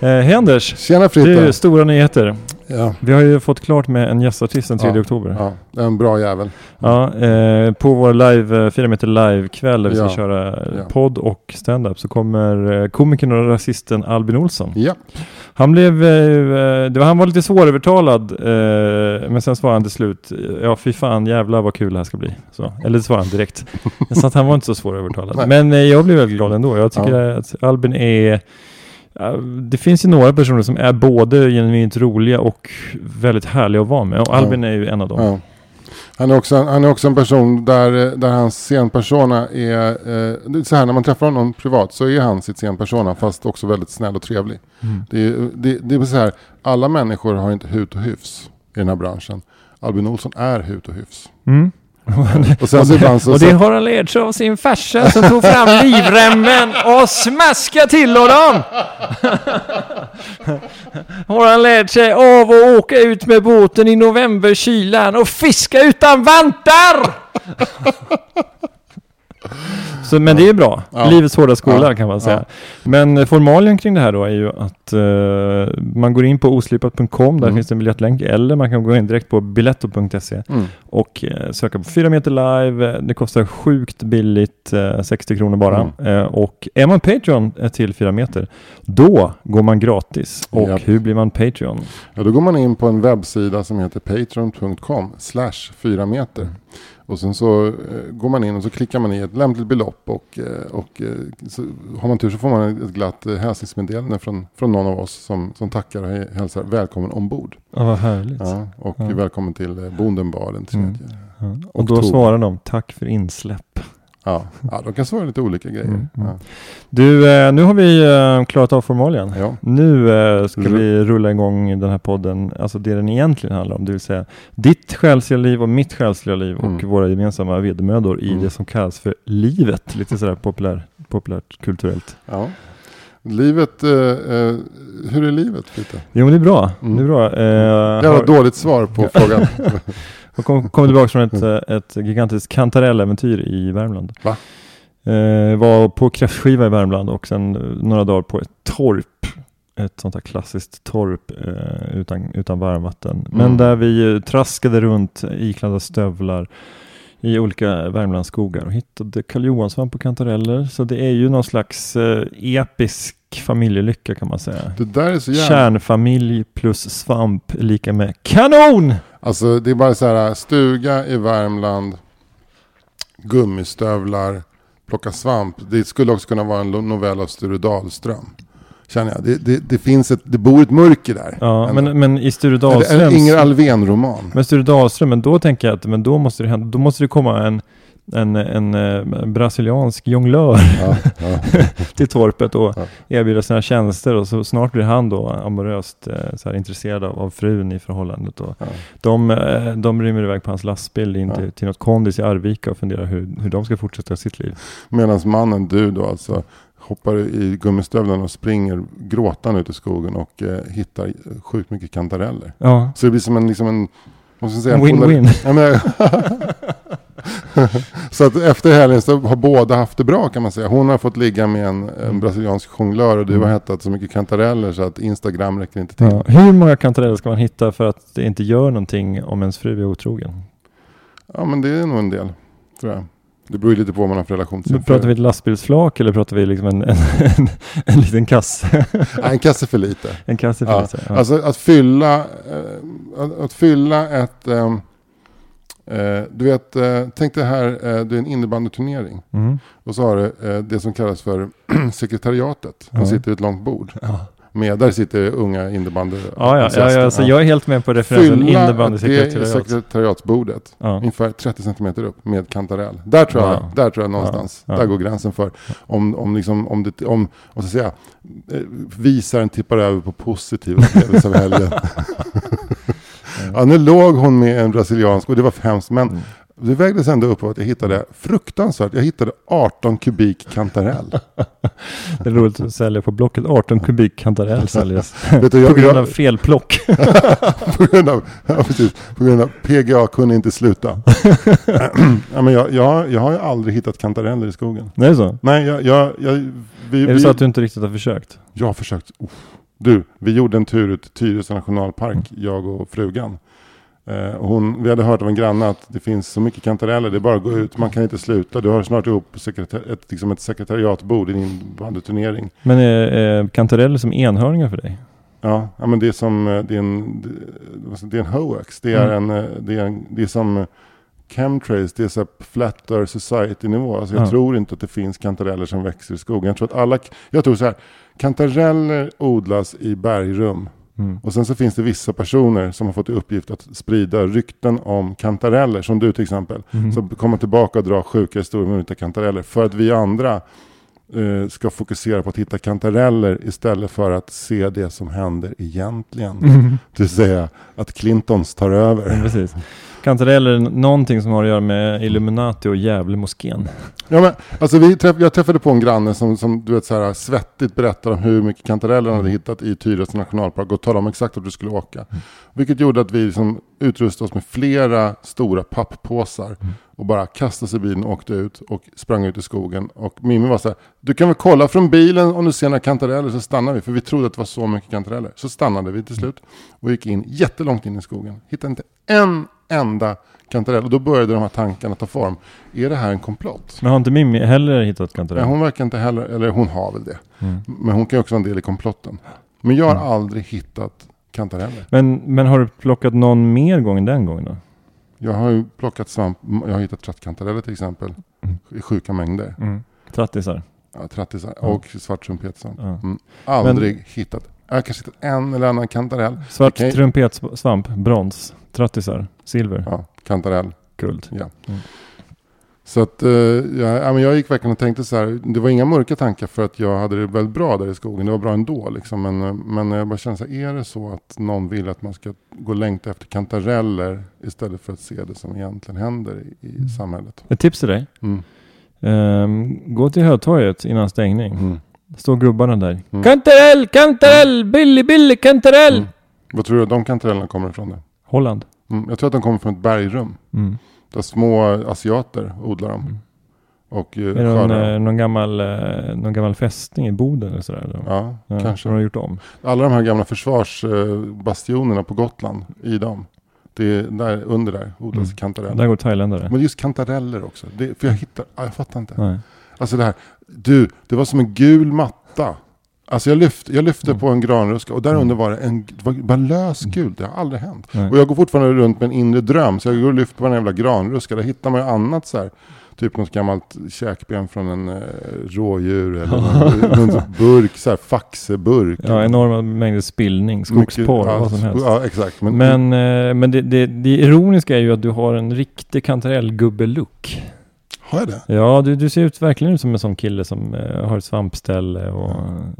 Hej Anders. Tjena Fritte. Det är stora nyheter. Ja. Vi har ju fått klart med en gästartist den 3 oktober. Ja, en bra jävel. Ja, på vår live 4meter live-kväll där vi ska köra podd och stand-up så kommer komikern och rasisten Albin Olsson. Ja. Han blev, han var lite svårövertalad men sen svarade han till slut fy fan jävlar vad kul det här ska bli. Så, eller svarade han direkt. Så att han var inte så svårövertalad. Nej. Men jag blev väldigt glad ändå. Jag tycker att Albin är... Det finns ju några personer som är både genuint roliga och väldigt härliga att vara med. Och Albin är ju en av dem. Ja. Han är också en person där hans scenpersona är... så här, när man träffar honom privat så är han sitt scenpersona fast också väldigt snäll och trevlig. Mm. Det är så här, alla människor har inte hut och hyfs i den här branschen. Albin Olsson är hut och hyfs. Mm. Och det har han lärt sig av sin farsa som tog fram livremmen och smaskade till honom. Har han lärt sig av att åka ut med båten i novemberkylan och fiska utan vantar. Så, men det är bra. Livets hårda skola kan man säga. Men formalien kring det här då är ju att man går in på oslipat.com. Där finns det en biljettlänk. Eller man kan gå in direkt på biletto.se och söka på 4meter live. Det kostar sjukt billigt, 60 kronor bara. Och är man Patreon till 4meter, då går man gratis. Och hur blir man Patreon? Ja, då går man in på en webbsida som heter patreon.com/4meter. Och sen så går man in och så klickar man i ett lämpligt belopp och så har man tur så får man ett glatt hälsningsmeddelande från någon av oss som tackar och hälsar välkommen ombord. Ja, vad härligt. Ja, och välkommen till Bodenbaren till och då svarar de tack för insläpp. Ja, de kan svara lite olika grejer. Ja. Du, nu har vi klarat av formalien. Ja. Nu ska vi rulla igång den här podden. Alltså det den egentligen handlar om. Det vill säga ditt själsliga liv och mitt själsliga liv. Och våra gemensamma vedermödor i det som kallas för livet. Lite sådär populärt kulturellt. Ja. Livet, hur är livet? Peter? Jo, det är bra. Det är bra. Det var ett dåligt svar på frågan. Jag kom tillbaka från ett gigantiskt kantarelläventyr i Värmland. Va? Var på kräftskiva i Värmland och sen några dagar på ett torp. Ett sånt här klassiskt torp utan varmvatten. Men där vi traskade runt iklädda stövlar i olika Värmlandsskogar och hittade Karl-Johansvamp på kantareller. Så det är ju någon slags episk familjelycka kan man säga. Det där är så jävla... Kärnfamilj plus svamp lika med kanon! Alltså det är bara så här stuga i Värmland, gummistövlar, plocka svamp. Det skulle också kunna vara en novell av Sture Dahlström. Känner jag. Det finns det bor ett mörker där. Ja, men i Sture Dahlström. En Inger Alvén roman. Men Sture Dahlström, men då tänker jag att men då måste det hända, då måste det komma en brasiliansk jonglör till torpet och erbjuda sina tjänster och så snart blir han då amoröst så här, intresserad av frun i förhållandet och de rymmer iväg på hans lastbil in till något kondis i Arvika och funderar hur de ska fortsätta sitt liv. Medan mannen du då alltså hoppar i gummistövlarna och springer gråtan ut i skogen och hittar sjukt mycket kantareller. Ja. Så det blir som en win-win. Så att efter helgen så har båda haft det bra kan man säga. Hon har fått ligga med en brasiliansk jonglör och du har hittat så mycket kantareller så att Instagram räcker inte till. Ja. Hur många kantareller ska man hitta för att det inte gör någonting om ens fru är otrogen? Ja men det är nog en del tror jag. Det beror ju lite på vad man har för relation till. Pratar vi ett lastbilsflak eller pratar vi liksom en liten kasse? Nej, en kasse för lite. En kasse för lite. Alltså att fylla ett Du vet, tänk det här, det är en innebandyturnering. Mm. Och så har du det som kallas för sekretariatet. De sitter i ett långt bord. Ja. Med där sitter unga innebandy. Ja, så jag är helt med på referensen innebandysekretariat. Fylla det sekretariatsbordet. Ja. Ungefär 30 centimeter upp med kantarell. Där tror jag någonstans. Ja. Där går gränsen för om så att säga visaren tippar över på positiva upplevelser av helgen. Ja, nu låg hon med en brasiliansk och det var hemskt, men det vägdes ändå upp på att jag hittade fruktansvärt. Jag hittade 18 kubik kantarell. Det är roligt att sälja på Blocket. 18 kubik kantarell säljas. Vet du, på grund av felplock. På grund av PGA kunde inte sluta. Ja, men jag har ju aldrig hittat kantareller i skogen. Nej, så? Nej, är det så att du inte riktigt har försökt? Jag har försökt. Du, vi gjorde en tur ut till Tyres nationalpark, jag och frugan. Vi hade hört av en granne att det finns så mycket kantareller, det är bara att gå ut, man kan inte sluta. Du har snart ihop ett sekretariatbord i din bandeturnering. Men är kantareller som enhörningar för dig? Ja, men det är en hoax. Det är som chemtrails, det är så här flat earth society-nivå. Alltså jag tror inte att det finns kantareller som växer i skogen. Jag tror så här, kantareller odlas i bergrum. Och sen så finns det vissa personer som har fått i uppgift att sprida rykten om kantareller, som du till exempel, som kommer tillbaka och drar sjuka historier med utan kantareller, för att vi andra ska fokusera på att hitta kantareller istället för att se det som händer egentligen. Det vill säga att Clintons tar över. Ja, precis. Kantareller är någonting som har att göra med Illuminati och Gävle moskén. Ja, men alltså jag träffade på en granne som du vet så här svettigt berättade om hur mycket kantareller han hade hittat i Tyres nationalpark och talade om exakt vart du skulle åka. Vilket gjorde att vi liksom utrustade oss med flera stora papppåsar och bara kastade sig i bilen och åkte ut och sprang ut i skogen. Och Mimmi var så här, du kan väl kolla från bilen om du ser några kantareller, så stannar vi, för vi trodde att det var så mycket kantareller. Så stannade vi till slut och gick in jättelångt in i skogen. Hittade inte en enda kantarell. Och då började de här tankarna ta form. Är det här en komplott? Men har inte Mimmi heller hittat kantarell? Nej, hon verkar inte heller, eller hon har väl det. Men hon kan ju också vara en del i komplotten. Men jag har aldrig hittat kantareller. Men har du plockat någon mer gång än den gången då? Jag har ju plockat svamp. Jag har hittat trattkantareller till exempel. I sjuka mängder. Trattisar? Ja, trattisar. Och svart trumpetsvamp. Aldrig hittat. Jag har kanske hittat en eller annan kantarell. Svart trumpetsvamp, brons. Trattisar, silver. Ja, kantarell. Guld. Ja. Så att jag gick verkligen och tänkte så här. Det var inga mörka tankar för att jag hade det väldigt bra där i skogen. Det var bra ändå liksom. Men jag bara kände så här, är det så att någon vill att man ska gå längta efter kantareller istället för att se det som egentligen händer i samhället? Ett tips till dig. Gå till Högtorget innan stängning. Står gubbarna där. Kantarell, kantarell, billig, kantarell. Vad tror du att de kantarellerna kommer ifrån då? Holland. Jag tror att de kommer från ett bergrum. Där små asiater odlar dem. Och är det någon gammal fästning i Boden eller sådär? Ja, kanske. De har gjort om. Alla de här gamla försvarsbastionerna på Gotland, i dem. Det är där under där odlas kantareller. Där går thailändare. Men just kantareller också. Det, för jag fattar inte. Nej. Alltså det här, det var som en gul matta. Alltså jag lyfte på en granruska och där under var det bara lösgul. Det har aldrig hänt. Nej. Och jag går fortfarande runt med en inre dröm. Så jag går och lyfter på en jävla granruska. Där hittar man ju annat så här. Typ något gammalt käkben från en rådjur. Eller en burk, så här faxeburk. Ja, enorma mängder spillning, skogsporr, vad som helst. Ja, exakt. Men det ironiska är ju att du har en riktig kantarellgubbeluck. Har jag det? Ja, du ser ut verkligen ut som en sån kille som har ett svampställe.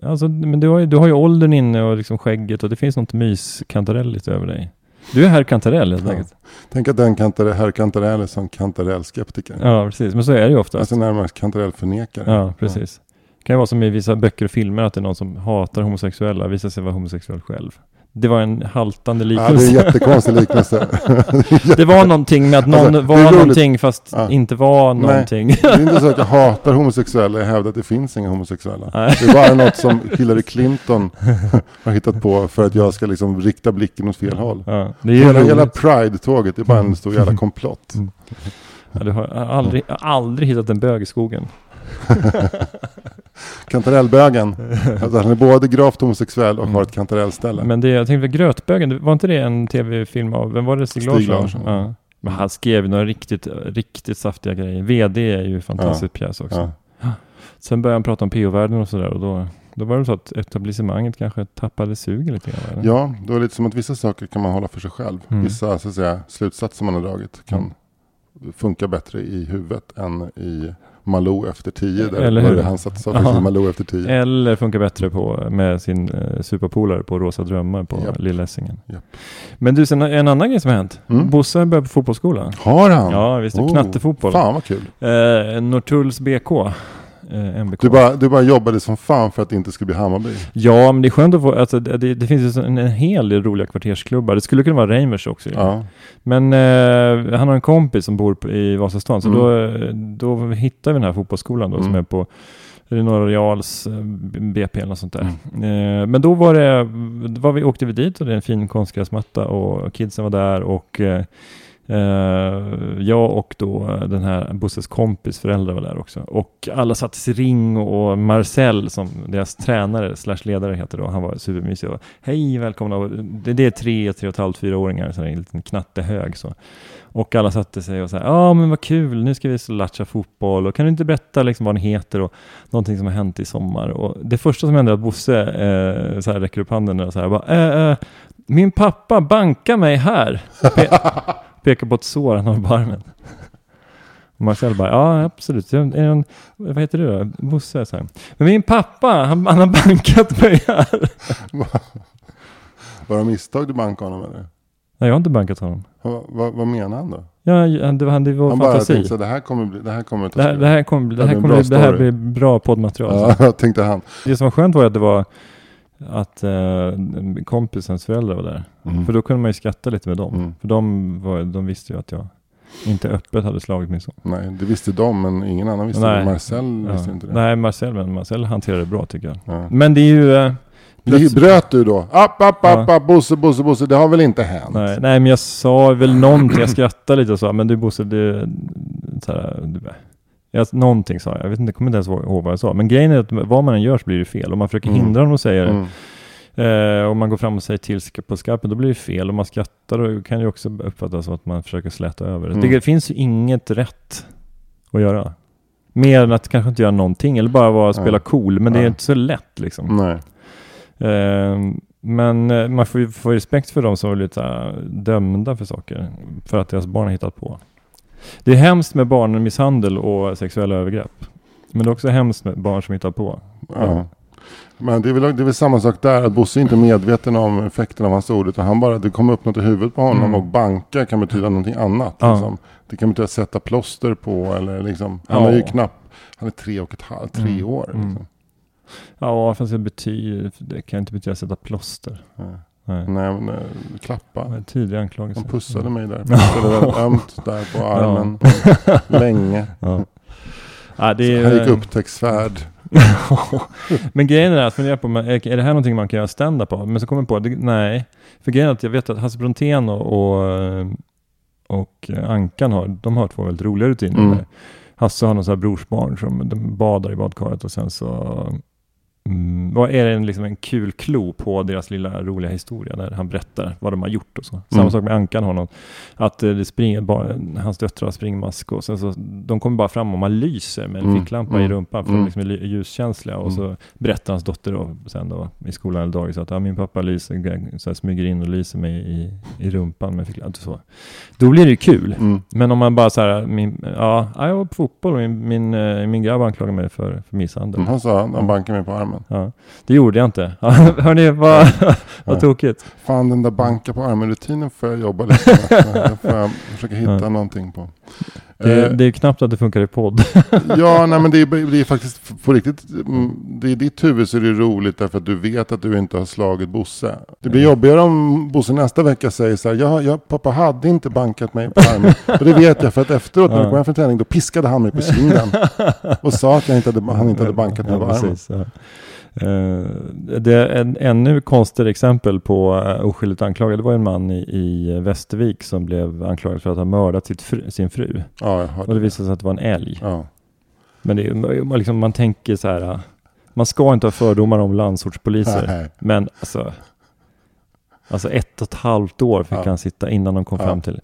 Alltså, men du har ju åldern inne och liksom skägget, och det finns något myskantarelligt över dig. Du är herr kantarell helt enkelt. Tänk att den herr kantarell är som kantarellskeptiker. Ja, precis. Men så är det ju ofta. Alltså närmast kantarellförnekare. Ja, precis. Ja. Det kan ju vara som i vissa böcker och filmer att det är någon som hatar homosexuella, visar sig vara homosexuell själv. Det var en haltande liknelse. Ja, det är en jättekonstig liknelse. Det var någonting med att någon var någonting fast inte var någonting. Nej, det är inte så att jag hatar homosexuella. Jag hävdar att det finns inga homosexuella. Nej. Det är bara något som Hillary Clinton har hittat på för att jag ska liksom rikta blicken åt fel håll. Ja, det är hela Pride-tåget är bara en stor jävla komplott. Ja, du har aldrig hittat en bög i skogen. Kantarellbögen. Alltså han är både gravt homosexuell och har ett kantarellställe. Men jag tänkte grötbögen, var inte det en tv-film av, vem var det? Stig Larsson. Ja. Men han skrev ju några riktigt saftiga grejer. VD är ju fantastisk pjäs också. Ja. Sen började han prata om PO-världen och sådär. Och då var det så att etablissemanget kanske tappade sugen lite grann. Ja, det var lite som att vissa saker kan man hålla för sig själv. Vissa så att säga, slutsatser man har dragit kan funka bättre i huvudet än i Malou efter 10. Där han satt så för Malou efter 10. Eller funkar bättre med sin superpolare på Rosa Drömmar på Lillessingen. Yep. Men du, sen en annan grej som har hänt. Bosse börjar på fotbollsskolan. Har han? Ja, visst. Knattefotboll. Fan vad kul. Nortulls BK. MBK. Du bara jobbade som fan för att det inte skulle bli Hammarby. Ja, men det är skönt att få, alltså, det finns ju en hel del roliga kvartersklubbar. Det skulle kunna vara Reimers också. Ja. Men han har en kompis som bor i Vasastan. Så då hittar vi den här fotbollsskolan då, som är på några Reals BP eller något sånt där. Men då åkte vi dit och det är en fin konstgräsmatta och kidsen var där och... jag och då den här Bosses kompis föräldrar var där också och alla satt i ring och Marcel som deras tränare /ledare heter då, han var supermysig och hej välkomna, det är 3,5-4-åringar så en liten knattehög så. Och alla satte sig och sa ja men vad kul, nu ska vi så latcha fotboll och kan du inte berätta liksom vad den heter och någonting som har hänt i sommar och det första som hände att Bosse så här räcker upp handen och så här bara, min pappa bankar mig här pekar på ett sår han har på armen. Marcel bara, ja absolut. Vad heter du då? Bosse så här. Men min pappa, han har bankat mig här. Var det misstag du bankade honom eller? Nej, jag har inte bankat honom. Vad menar han då? Ja, det var han fantasi. Han bara tänkte, det här kommer bli bra poddmaterial. Ja, jag tänkte han. Det som var skönt var att det var att kompisens föräldrar var där. För då kunde man ju skratta lite med dem. För de visste ju att jag inte öppet hade slagit min son. Nej, det visste de men ingen annan visste det. Marcel visste inte det. Nej, Marcel hanterade det bra tycker jag. Ja. Men det är ju... bröt du då? Bosse, det har väl inte hänt? Nej, men jag sa väl någonting. Jag skrattade lite och sa, men du Bosse, det så här... någonting sa jag vet inte, jag kommer inte ens ihåg vad jag sa, men grejen är att vad man än gör så blir det fel, om man försöker hindra dem och säger om man går fram och säger till på skarpen då blir det fel, om man skrattar då kan det också uppfattas som att man försöker släta över det finns ju inget rätt att göra, mer än att kanske inte göra någonting eller bara spela cool, men det är inte så lätt liksom. Nej. Men man får ju få respekt för dem som är lite dömda för saker, för att deras barn har hittat på. Det är hemskt med barnmisshandel och sexuella övergrepp. Men det är också hemskt med barn som hittar på. Ja. Men det är väl samma sak där, att Bosse är inte medveten om effekten av hans ord, utan han bara, det kommer upp något i huvudet på honom och banka kan betyda någonting annat. Ja. Liksom. Det kan betyda sätta plåster på eller liksom, han är ju knappt, han är 3 år. Liksom. Ja, fast det kan inte betyda sätta plåster. Ja. Nej, klappa. Tidig anklagelse. De pussade mig där. Ömt där på armen. Ja. Länge. Ja. Ja, han gick upptäcktsfärd. Men grejen är att fundera på, är det här någonting man kan göra stand-up på? Men så kommer jag på, nej. För grejen är att jag vet att Hasse Brontén och Ankan har två väldigt roliga rutiner. Hasse har någon sån här brorsbarn som de badar i badkaret och sen så... vad är det liksom en kul klo på deras lilla roliga historia där han berättar vad de har gjort och så. Samma sak med Ankan har någon, att det springer bara, hans döttrar har springmask och sen så de kommer bara fram och man lyser med en ficklampa i rumpan för de liksom är ljuskänsliga och så berättar hans dotter då, sen då i skolan eller dagis att min pappa lyser, så här, smyger in och lyser mig i rumpan med ficklampa så. Då blir det ju kul. Men om man bara så här jag var på fotboll och min grabb anklagar mig för misshandel. Han sa han bankar mig på armen. Ja, det gjorde jag inte. Hörrni, vad tokigt. Fan, den där banka på armenrutinen får jag jobba lite med. Jag försöker hitta någonting på. Det är knappt att det funkar i podd. Ja, nej, men det är faktiskt på riktigt, det är ditt huvud så är det roligt därför att du vet att du inte har slagit Bosse. Det blir jobbigare om Bosse nästa vecka säger så här, pappa hade inte bankat mig på armen. Och det vet jag för att efteråt när jag kom hem från träning då piskade han mig på kinden och sa att han inte hade bankat mig på armen. Precis, ja. Det är en ännu konstigare exempel på oskyldigt anklagad. Det var en man i Västervik som blev anklagad för att ha mördat sin fru. Ja, och det visade sig att det var en älg. Ja. Men det är, liksom, man tänker så här, man ska inte ha fördomar om landsortspoliser. Nej. Men alltså 1,5 år fick han sitta innan de kom fram till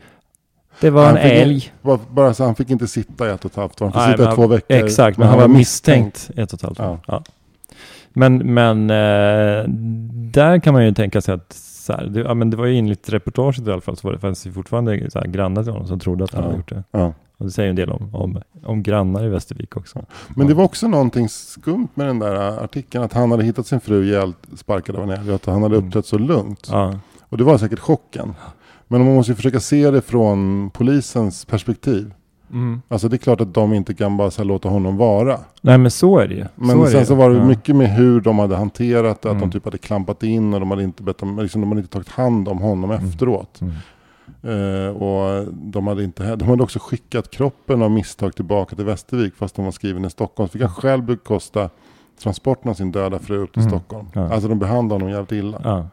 Det var han en älg. Bara så han fick inte sitta i 1,5 år. Han fick sitta 2 veckor. Exakt, men han var misstänkt 1,5 år. Ja. Men där kan man ju tänka sig att så här, men det var ju enligt reportaget i alla fall, så var det fanns ju fortfarande så här, grannar till honom som trodde att han hade gjort det. Ja. Och det säger en del om grannar i Västervik också. Men det var också någonting skumt med den där artikeln, att han hade hittat sin fru jävligt sparkad av en älg, att han hade uppträtt så lugnt. Ja. Och det var säkert chocken. Men man måste ju försöka se det från polisens perspektiv. Mm. Alltså det är klart att de inte kan bara så här låta honom vara. Nej, men så är det ju. Men sen så var det mycket med hur de hade hanterat det, att de typ hade klampat in och de hade inte bett om, liksom, de hade inte tagit hand om honom efteråt. Mm. Och de hade också skickat kroppen av misstag tillbaka till Västervik, fast de var skriven i Stockholm. Så fick han själv bekosta transporten av sin döda fru upp till Stockholm. Ja. Alltså de behandlade honom jävligt illa. Ja.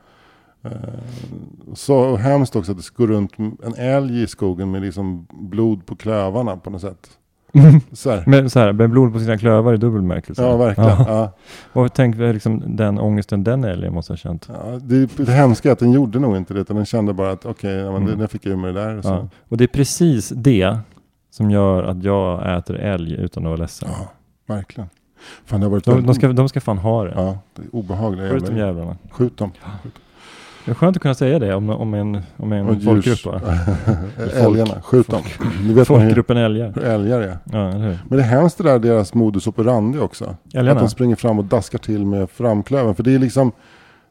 Så hemskt också att det går runt en älg i skogen med liksom blod på klövarna på något sätt. Med blod på sina klövar är dubbelmärkelse. Ja, verkligen. Ja. Och tänk liksom den ångesten den älgen måste ha känt. Ja, det hemska är att den gjorde nog inte det, utan den kände bara att okej, jag fick ju med det där. Så. Ja. Och det är precis det som gör att jag äter älg utan att vara ledsen. Ja, verkligen. Fan, det har varit de ska fan ha det. Ja, det är obehagliga. Skjut dem jävlarna. Skjut dem. Ja. Det är skönt att kunna säga det om en folkgrupp. Älgarna, skjut dem. Folkgruppen älgar. Älgar, ja. Men det hemskt det där, deras modus operandi också. Älgarna. Att de springer fram och daskar till med framklöven. För det är liksom,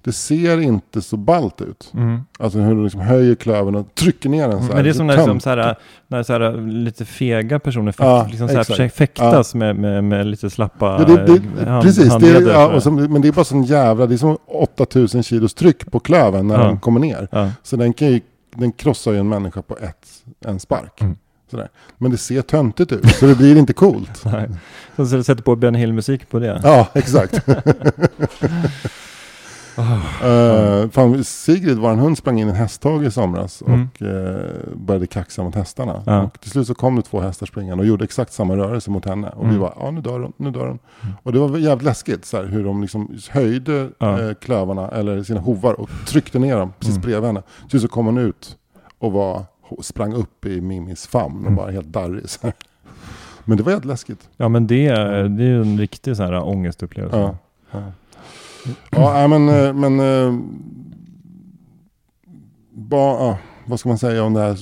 det ser inte så ballt ut. Mm. Alltså hur de liksom höjer klöven och trycker ner den så här. Men det är som när lite fega personer fäktas med lite slappa handleder. Ja, och men det är bara sån jävla, det är som 8000 kilos tryck på klöven när den kommer ner. Ja. Så den krossar ju en människa på en spark. Mm. Sådär. Men det ser töntigt ut, så det blir inte coolt. Nej. Så du sätter på Ben Hill-musik på det. Ja, exakt. Fan, Sigrid, var en hund, sprang in en hästhage i somras och började kaxa mot hästarna. Och till slut så kom det 2 hästar springande och gjorde exakt samma rörelse mot henne. Och vi var, nu dör hon. Och det var jävligt läskigt så här, hur de liksom höjde klövarna eller sina hovar och tryckte ner dem precis bredvid henne. Till slut så kom hon ut och sprang upp i Mimis famn och var helt darrig så här. Men det var jävligt läskigt. Ja, men det är ju en riktig så här ångestupplevelse. Ja, men vad ska man säga om det här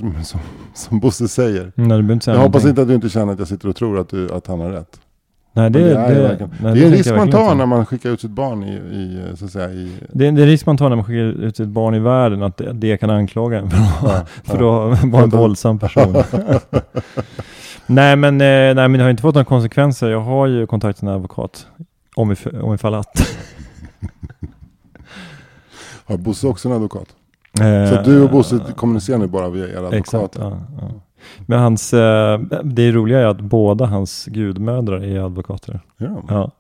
som Bosse säger? Nej, jag hoppas inte att du inte känner att jag sitter och tror att han har rätt. Nej, det är en risk man tar när man skickar ut sitt barn i så att säga i... Det är risk man tar när man skickar ut sitt barn i världen, att det kan anklaga en för att vara en våldsam person. Nej, men det har inte fått några konsekvenser. Jag har ju kontaktat en advokat om vi fallat. Har Bosse också en advokat? Så du och Bosse kommunicerar nu bara via era advokater? Exakt, ja. Men det roliga är att båda hans gudmödrar är advokater. Ja.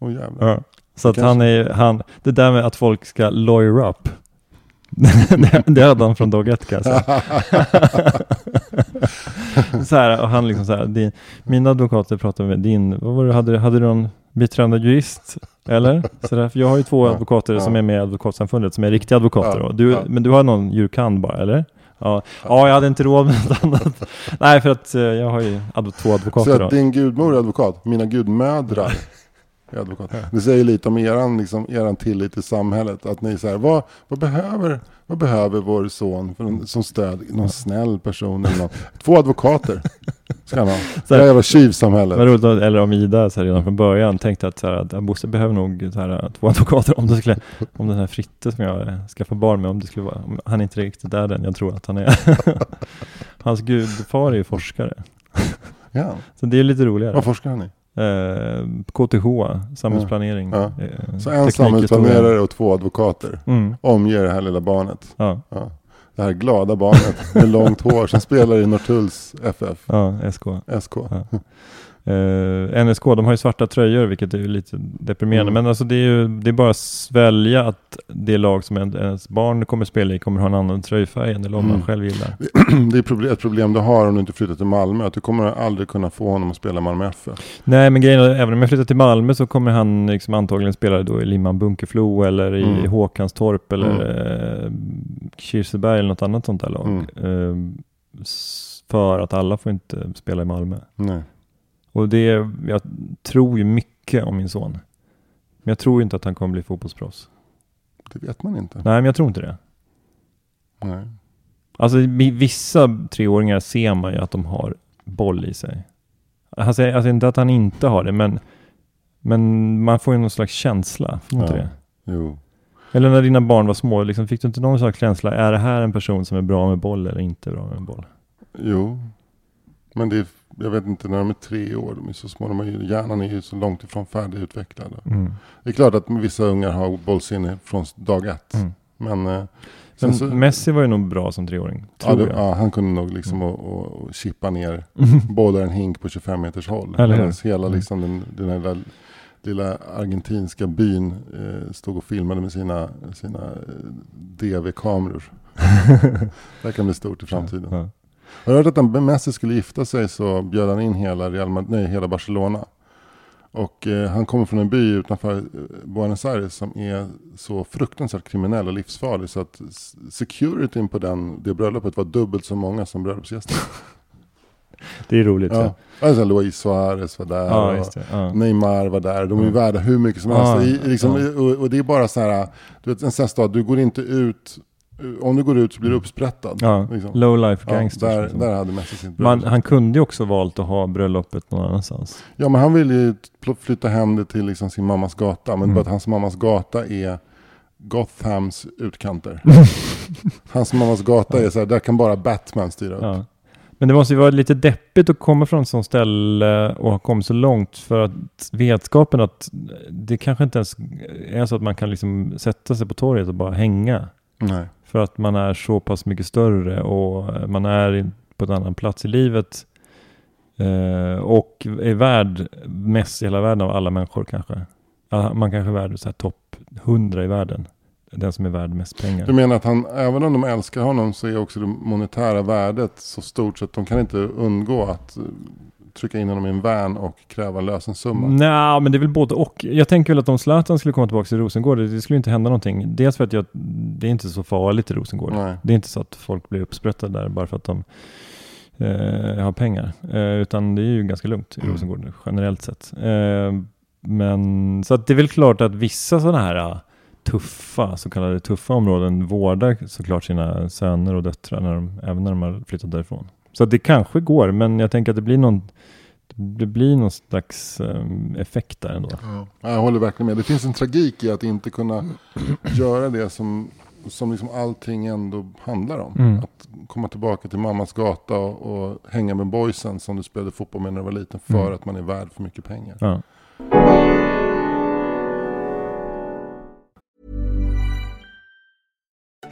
Åh jävlar. Ja. Så att han det där med att folk ska lawyer up. Det hade han från dag 1, kan jag säga. Så här, och han liksom så här, mina advokater pratade med din, vad var det, hade du någon biträdande jurist eller så där, för jag har ju 2 advokater som är med i advokatsamfundet som är riktiga advokater då. Men du har någon jurkand bara, eller? Ja, jag hade inte råd med något annat. Nej, för att jag har ju 2 advokater. Så att din gudmor är advokat, mina gudmödrar är advokater. Det säger lite om eran tillit i samhället, att ni så här, vad behöver vår son som stöd, någon snäll person eller något. 2 advokater. Ska man. Det här jävla tjuvsamhället. Eller om Ida så här, redan från början tänkte att så här, att Bosse behöver nog så här, 2 advokater om den här Fritte som jag ska få barn med, om det skulle vara, om han är inte riktigt där den jag tror att han är. Hans gudfar är ju forskare. Ja. Så det är lite roligare. Vad forskar han i? KTH, samhällsplanering. Så en samhällsplanerare och 2 advokater omger det här lilla barnet. Ja. Det här glada barnet med långt hår som spelar i Nortulls FF. Ja, SK. Ja. NSK, de har ju svarta tröjor, vilket är ju lite deprimerande. Men alltså det är bara att svälja att det lag som ens barn kommer spela i kommer ha en annan tröjfärg än det man själv gillar. Det är ett problem du har om du inte flyttar till Malmö, att du kommer aldrig kunna få honom att spela Malmö FF. Nej, men grejen är att även om jag flyttar till Malmö så kommer han liksom antagligen spela då i Limhamn Bunkeflo eller i Håkanstorp eller Kirseberg eller något annat sånt där lag. för att alla får inte spela i Malmö. Nej. Och det, jag tror ju mycket om min son. Men jag tror inte att han kommer bli fotbollsproffs. Det vet man inte. Nej, men jag tror inte det. Nej. Alltså vissa treåringar ser man ju att de har boll i sig. Alltså inte att han inte har det, men man får ju någon slags känsla för det. Jo. Eller när dina barn var små, liksom, fick du inte någon slags känsla, är det här en person som är bra med boll eller inte bra med boll? Jo. Men det är, jag vet inte, när de är 3 år, de är så små, hjärnan är ju så långt ifrån färdigutvecklad. Mm. Det är klart att vissa ungar har bollsinne från dag 1. Mm. Men så, Messi var ju nog bra som 3-åring, tror jag. Ja, han kunde nog liksom och chippa ner båda en hink på 25 meters håll. Hela liksom den här lilla argentinska byn stod och filmade med sina DV-kameror. Det kan bli stort i framtiden. Ja. Har du hört att när Messi skulle gifta sig så bjöd han in hela Barcelona. Och han kommer från en by utanför Buenos Aires som är så fruktansvärt kriminell och livsfarlig så att securityn på det bröllopet var dubbelt så många som bröllopsgäster. Det är roligt. Ja. Alltså Luis Suarez var där. Ja, just det. Ja. Neymar var där. De är värda hur mycket som helst. Ja, liksom, och det är bara så här, du vet, en sån stad, du går inte ut. Om du går ut så blir du uppsprättad. Ja, liksom. Low life gangster. Ja, där hade Messi sitt bröllop. Han kunde ju också valt att ha bröllopet någon annanstans. Ja, men han ville ju flytta hem det till liksom sin mammas gata. Men bara att hans mammas gata är Gothams utkanter. Hans mammas gata är så här, där kan bara Batman styra upp. Ja. Men det måste ju vara lite deppigt att komma från sån ställe och ha kommit så långt, för att vetskapen att det kanske inte ens är så att man kan liksom sätta sig på torget och bara hänga. Nej. För att man är så pass mycket större och man är på en annan plats i livet och är värd mest i hela världen av alla människor kanske. Man kanske är värd så här topp 100 i världen. Den som är värd mest pengar. Du menar att han, även om de älskar honom, så är också det monetära värdet så stort så att de kan inte undgå att trycka in honom i en van och kräva lösensumma. Nej, men det är väl både och. Jag tänker väl att om Zlatan skulle komma tillbaka till Rosengård, det skulle inte hända någonting. Dels för att det är inte så farligt i Rosengård. Nej. Det är inte så att folk blir uppsprättade där bara för att de har pengar. Utan det är ju ganska lugnt i Rosengård generellt sett. Men så att det är väl klart att vissa sådana här så kallade tuffa områden vårdar såklart sina söner och döttrar även när de har flyttat därifrån. Så det kanske går, men jag tänker att det blir någon slags effekt där ändå. Ja, jag håller verkligen med. Det finns en tragik i att inte kunna göra det som liksom allting ändå handlar om. Mm. Att komma tillbaka till mammas gata och hänga med boysen som du spelade fotboll med när du var liten för att man är värd för mycket pengar. Ja.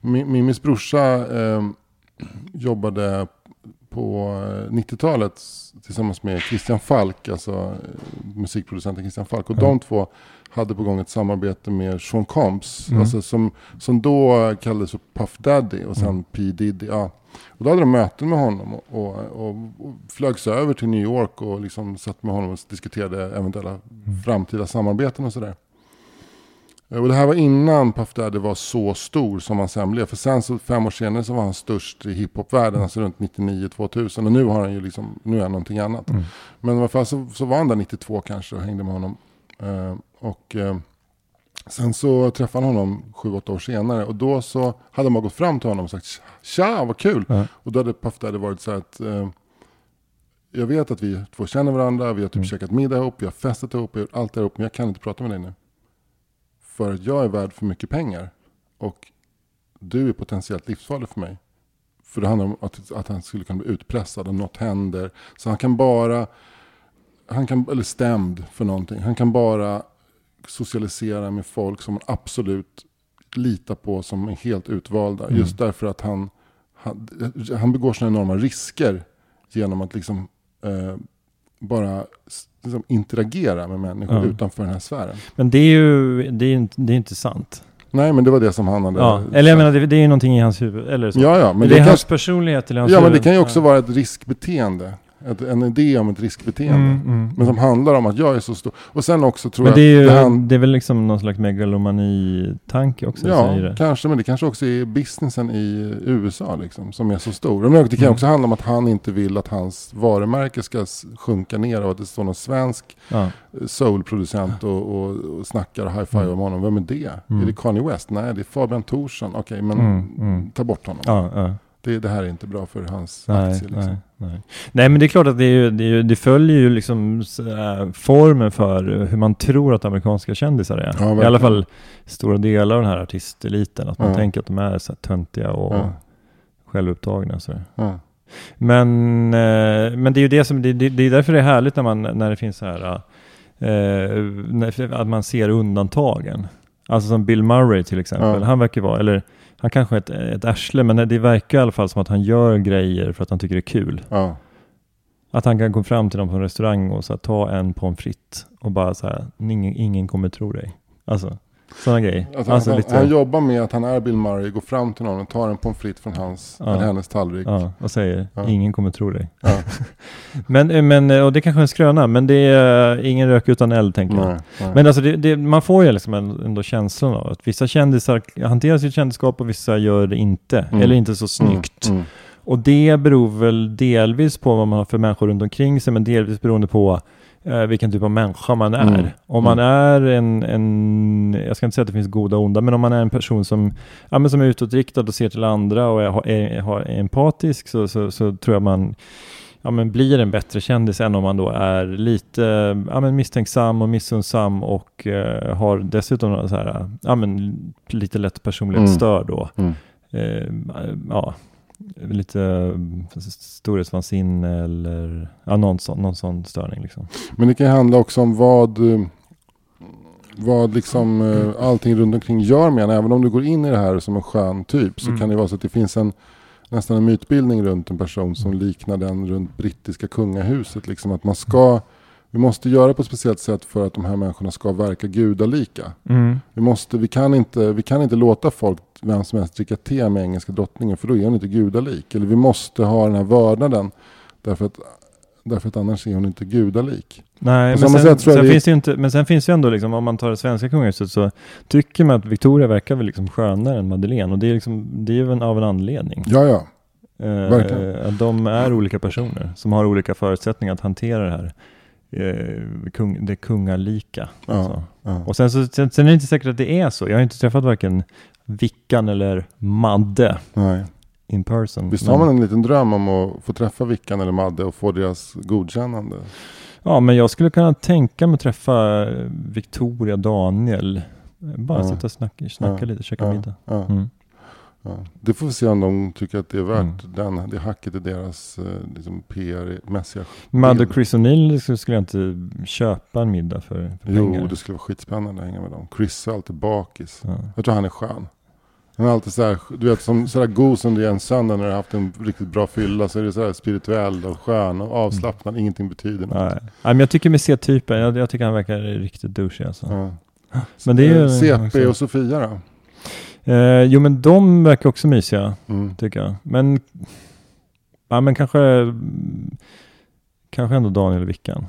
Mimmis brorsa jobbade på 90-talet tillsammans med Christian Falk, alltså musikproducenten Christian Falk, och de två hade på gång ett samarbete med Sean Combs, alltså som då kallades för Puff Daddy och sen P. Diddy. Ja. Och då hade de möten med honom och flögs över till New York och liksom satt med honom och diskuterade eventuella framtida samarbeten och sådär. Och det här var innan Puff Daddy var så stor som han sen blev. För sen så 5 år senare så var han störst i hiphopvärlden, alltså runt 99-2000. Och nu har han ju liksom, nu är han någonting annat. Men i alla fall så var han där 92 kanske och hängde med honom. Och Sen så träffade han honom 7-8 år senare. Och då så hade man gått fram till honom och sagt tja, vad kul. Mm. Och då hade det varit så här att jag vet att vi två känner varandra. Vi har typ käkat middag ihop. Jag har festat ihop. Jag har gjort allt ihop. Men jag kan inte prata med dig nu. För att jag är värd för mycket pengar. Och du är potentiellt livsfarlig för mig. För det handlar om att han skulle kunna bli utpressad. Om något händer. Så han kan bara... eller stämd för någonting. Han kan bara socialisera med folk som man absolut litar på, som är helt utvalda. Mm. Just därför att han begår såna enorma risker genom att liksom bara liksom interagera med människor utanför den här sfären. Men det är ju det är inte sant. Nej, men det var det som han hade... Ja, eller jag menar, det är ju någonting i hans huvud. Eller så. Ja, men det är hans personlighet eller hans huvud. Men det kan ju också vara ett riskbeteende. En idé om ett riskbeteende men som handlar om att jag är så stor. Och sen också tror det är väl liksom någon slags megalomani-tanke också. Ja, det. Kanske, men det kanske också är businessen i USA liksom, som är så stor. Men det kan också handla om att han inte vill att hans varumärke ska sjunka ner och att det står någon svensk soulproducent och snackar och high-five om honom. Vem är det? Är det Kanye West? Nej, det är Fabian Thorsson. Okej, men ta bort honom. Ja. Det här är inte bra för hans aktier. Liksom. Nej, men det är klart att det följer ju liksom formen för hur man tror att amerikanska kändisar är. Ja, i alla fall stora delar av den här artisteliten. Att man tänker att de är så här töntiga och självupptagna. Så. Ja. Men det är ju det som... Det är därför det är härligt när det finns så här... att man ser undantagen. Alltså som Bill Murray till exempel. Ja. Han verkar vara... eller, han kanske är ett ärsle, men det verkar i alla fall som att han gör grejer för att han tycker det är kul. Ja. Att han kan gå fram till dem på en restaurang och så här, ta en pommes frites och bara så här, ingen kommer tro dig. Alltså, sådana grejer. Han jobbar med att han är Bill Murray, går fram till någon och tar en pommes frites från hennes tallrik. Ja, och säger, ingen kommer tro dig. Ja. Och det kanske är en skröna, men det är ingen rök utan eld, tänker jag. Men alltså, man får ju liksom ändå känslan av att vissa kändisar hanterar sitt kändisskap och vissa gör det inte. Eller inte så snyggt. Och det beror väl delvis på vad man har för människor runt omkring sig, men delvis beroende på vilken typ av människa man är. Om man är jag ska inte säga att det finns goda och onda, men om man är en person som är utåtriktad och ser till andra och är empatisk, så tror jag man blir en bättre kändis än om man då är lite misstänksam och missundsam och har dessutom så här, lite lätt personlighetsstörd då. Lite storhetsvansinne eller någon sån störning liksom. Men det kan handla också om vad liksom allting runt omkring gör med en. Även om du går in i det här som en skön typ, så kan det vara så att det finns nästan en mytbildning runt en person som liknar den runt brittiska kungahuset liksom, att vi måste göra på ett speciellt sätt för att de här människorna ska verka gudalika. Vi kan inte låta folk, vem som helst, dricka te med engelska drottningen, för då är hon inte gudalik. Eller vi måste ha den här vördnaden därför att annars är hon inte gudalik. Nej, men sen finns ju ändå liksom, om man tar det svenska kungahuset, så tycker man att Victoria verkar väl liksom skönare än Madeleine, och det är liksom, det är ju av en anledning. Ja. Att de är olika personer som har olika förutsättningar att hantera det här. Det kungalika. Alltså. Ja. Och sen är det inte säkert att det är så. Jag har inte träffat varken Vickan eller Madde. Nej. In person. Visst har man en liten dröm om att få träffa Vickan eller Madde och få deras godkännande? Ja, men jag skulle kunna tänka mig att träffa Victoria Daniel. Bara sitta och snacka lite, käka middag. Ja. Det får vi se om de tycker att det är värt det hacket i deras liksom PR-mässiga. Madde och Chris O'Neill skulle jag inte köpa en middag för pengar. Jo, det skulle vara skitspännande att hänga med dem. Chris är alltid bakis. Ja. Jag tror han är skön. Han är alltid såhär, du vet, sådär god som det är en söndag när du har haft en riktigt bra fylla, så är det sådär spirituell och skön och avslappnad. Ingenting betyder något. Nej, men jag tycker med C-typen, jag tycker han verkar riktigt douchig alltså. Ja. Men det är ju, CP och Sofia då? Jo, men de verkar också mysiga, tycker jag. Men, men kanske ändå Daniel och Vickan.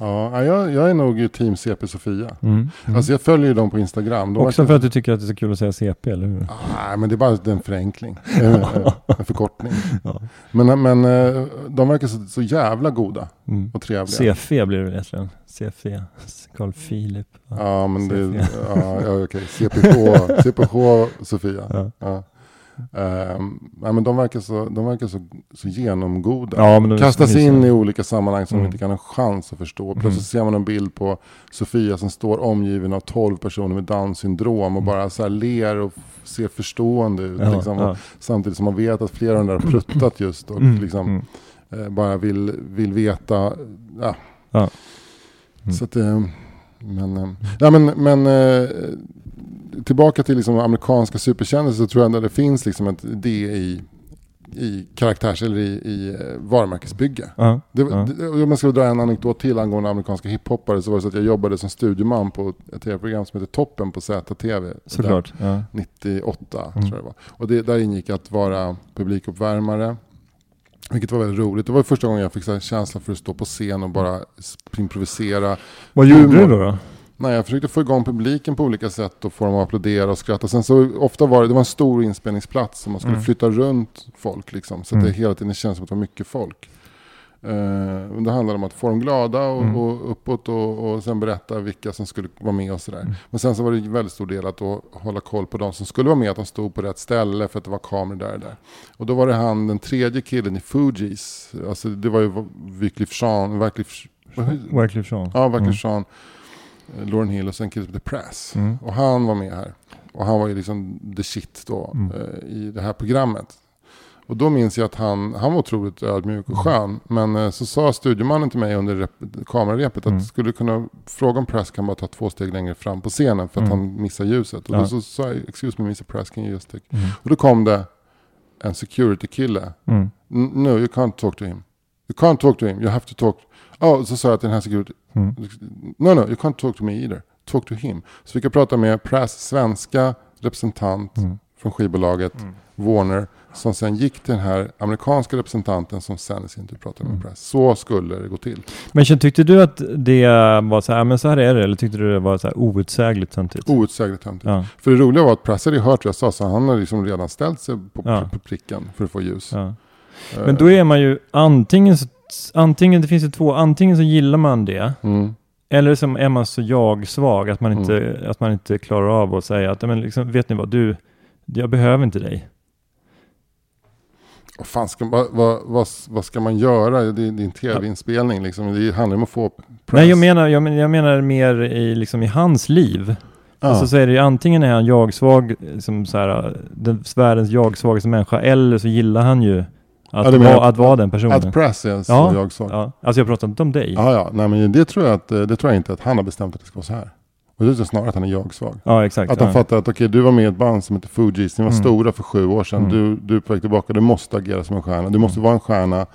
Ja, jag är nog team CP Sofia. Mm. Mm. Alltså jag följer dem på Instagram. De också för att du tycker att det är så kul att säga CP, eller hur? Nej, men det är bara en förenkling. En förkortning. Ja. Men de verkar så jävla goda och trevliga. CF blir det egentligen. CF, Carl Philip. Ja, men det... Ja, okej. CPH Sofia. Ja. Ja. Nej, men de verkar så genomgoda. Ja, men kastas in i olika sammanhang som man inte kan ha chans att förstå. Plötsligt ser man en bild på Sofia som står omgiven av 12 personer med Down-syndrom och bara så här ler och ser förstående ut. Ja, liksom. Ja. Samtidigt som man vet att flera av de där har pruttat just och liksom, bara vill veta. Ja. Ja. Mm. Så att, men tillbaka till liksom amerikanska superkändisar, så tror jag att det finns liksom ett i karaktärs eller i varumärkesbygge. Om jag ska dra en anekdot till angående amerikanska hiphoppare, så var det så att jag jobbade som studieman på ett tv-program som heter Toppen på ZTV. Såklart. 98 tror jag det var. Och där ingick att vara publikuppvärmare. Vilket var väldigt roligt. Det var första gången jag fick en känsla för att stå på scen och bara improvisera. Vad gjorde du då? Nej, jag försökte få igång publiken på olika sätt och få dem att applådera och skratta. Sen så ofta var det en stor inspelningsplats som man skulle flytta runt folk liksom, så att det hela tiden känns som att det var mycket folk. Det handlade om att få dem glada och uppåt och sen berätta vilka som skulle vara med och sådär. Men sen så var det en väldigt stor del att då hålla koll på de som skulle vara med, att de stod på rätt ställe för att det var kameror där. Och då var det den tredje killen i Fugees. Alltså det var ju Wyclef Jean. Lauren Hill och sen killen på The Press. Och han var med här. Och han var ju liksom the shit då i det här programmet. Och då minns jag att han var otroligt ödmjuk och skön. Men så sa studiemannen till mig under kamerarepet att skulle kunna fråga om Press kan bara ta 2 steg längre fram på scenen för att han missar ljuset. Och då så sa jag, excuse me Mr. Press, can you just take... Och då kom det en security-kille. No, you can't talk to him. You can't talk to him, you have to talk... så sa jag till den här security... No, you can't talk to me either. Talk to him. Så vi kan prata med Press svenska representant från skivbolaget Warner, som sen gick till den här amerikanska representanten som sen inte pratade med Press. Så skulle det gå till. Men tyckte du att det var så här, men så här är det, eller tyckte du det var så här outsägligt samtidigt? Outsägligt samtidigt. Ja. För det roliga var att Press hade hört vad jag sa, så han hade liksom redan ställt sig på pricken för att få ljus. Ja. Men då är man ju antingen det finns ju två, antingen så gillar man det eller så är man så jag-svag att man inte klarar av att säga att men liksom, vet ni vad, jag behöver inte dig. Vad ska man göra? Det är en tv-inspelning liksom. Det handlar om att få Press. Nej, jag menar mer i hans liv. Alltså så är det ju, antingen är han jag-svag som så här, den världens jag-svagaste människa, eller så gillar han ju att vara den personen. Att Press är så jag-svag. Ja. Alltså jag pratar inte om dig. Ja. Nej, men det tror jag inte att han har bestämt att det ska vara så här. Och det är snarare att han är jag-svag. Ja, exakt. Att han fattar att okej, du var med i ett band som heter Fugees. Ni var stora för 7 år sedan. Du är på väg tillbaka. Du måste agera som en stjärna. Du måste vara en stjärna.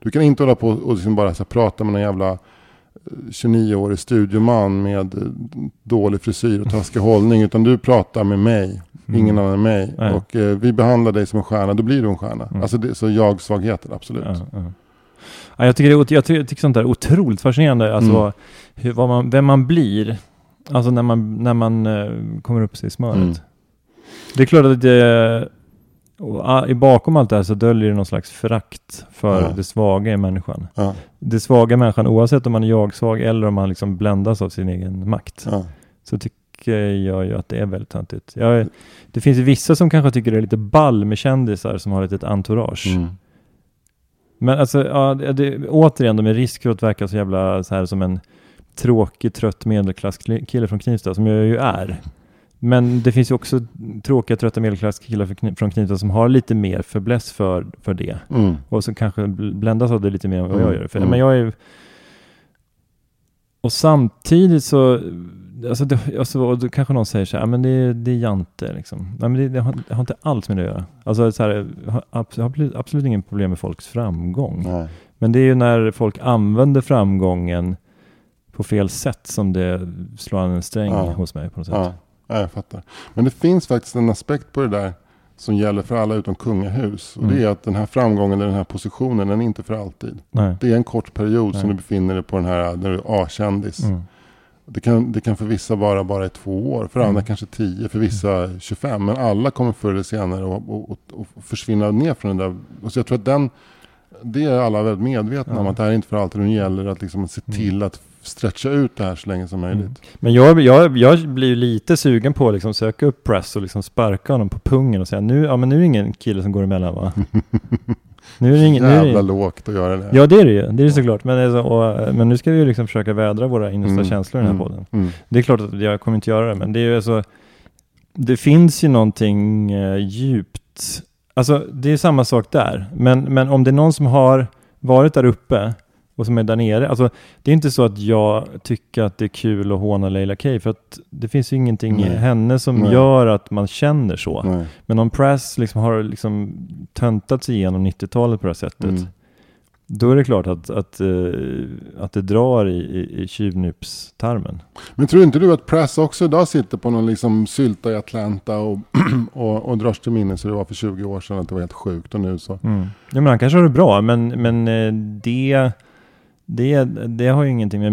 Du kan inte hålla på och liksom bara så här, prata med en jävla 29-årig studieman med dålig frisyr och taskig hållning. Utan du pratar med mig. Ingen annan än mig. Nej. Och vi behandlar dig som en stjärna. Då blir du en stjärna. Alltså så jag-svagheten, absolut. Ja. Ja, jag tycker sånt där är otroligt fascinerande. Alltså vem man blir. Alltså när man kommer upp sig i smöret. Det är klart att det, bakom allt det här så döljer det någon slags förakt för det svaga i människan. Ja. Det svaga människan, oavsett om man är jag-svag eller om man liksom bländas av sin egen makt. Ja. Så tycker jag ju att det är väldigt töntigt. Det finns ju vissa som kanske tycker det är lite ball med kändisar som har ett entourage. Men alltså, återigen, de är risk för att verka så jävla så här som en tråkig, trött medelklasskille från Knivsta, som jag ju är. Men det finns ju också tråkiga, trötta medelklasskillar från Knivsta som har lite mer förbläss för det. Och som kanske bländas av det lite mer än vad jag gör. För men jag är... Och samtidigt så... och då kanske någon säger så här, men det är Jante liksom. Nej, men det har inte alls med det att göra. Alltså så här, jag har absolut ingen problem med folks framgång. Nej. Men det är ju när folk använder framgången på fel sätt som det slår en sträng hos mig på något sätt. Ja, jag fattar. Men det finns faktiskt en aspekt på det där som gäller för alla utom kungahus. Och det är att den här framgången, den här positionen, den är inte för alltid. Nej. Det är en kort period som du befinner dig på den här, när du är A-kändis. Mm. Det kan för vissa vara bara 2 år, för andra kanske 10, för vissa 25. Men alla kommer förr eller senare och försvinna ner från den där. Så jag tror att det är alla väldigt medvetna om, att det här är inte för alltid. Det gäller att liksom se till att stretcha ut det här så länge som möjligt. Mm. Men jag blir lite sugen på att liksom söka upp Press och liksom sparka honom på pungen och säga, nu är det ingen kille som går emellan, va? Jävla lågt att göra det. Ja, det är det ju. Det är det såklart. Men nu ska vi ju liksom försöka vädra våra innersta känslor i den här podden. Mm. Det är klart att jag kommer inte göra det, men det är ju alltså, det finns ju någonting djupt. Alltså, det är samma sak där. Men om det är någon som har varit där uppe och som är där nere. Alltså, det är inte så att jag tycker att det är kul att håna Leila Kay, för att det finns ju ingenting i henne som gör att man känner så. Nej. Men om Press liksom har liksom töntat sig igenom 90-talet på det här sättet, då är det klart att det drar i tjuvnypstarmen. Men tror inte du att Press också idag sitter på någon liksom sylta i Atlanta och drar till minnes hur det var för 20 år sedan, att det var helt sjukt, och nu så. Mm. Ja, men han kanske har det bra, men det har ju ingenting med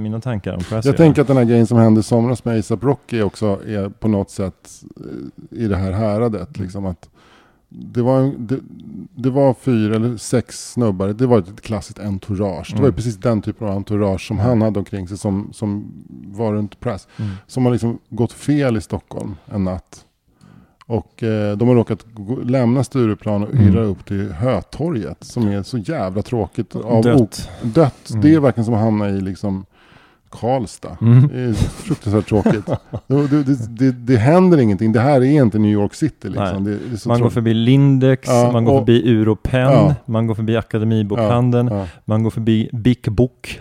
mina tankar om Press. Jag tänker att den här grejen som hände i somras med A$AP Rocky också är på något sätt i det här häradet. Liksom att det var 4 eller 6 snubbar. Det var ett klassiskt entourage. Det var ju precis den typen av entourage som han hade omkring sig, som var runt Press. Mm. Som har liksom gått fel i Stockholm en natt. Och de har råkat lämna Stureplan och irra upp till Högtorget, som är så jävla tråkigt. Dött. Mm. Det är verkligen som att hamna i liksom Karlstad. Mm. Det är fruktansvärt tråkigt. Det händer ingenting. Det här är inte New York City. Liksom. Det är så man går förbi Lindex, man går förbi Europen, man går förbi Akademibokhandeln, man går förbi Big Book.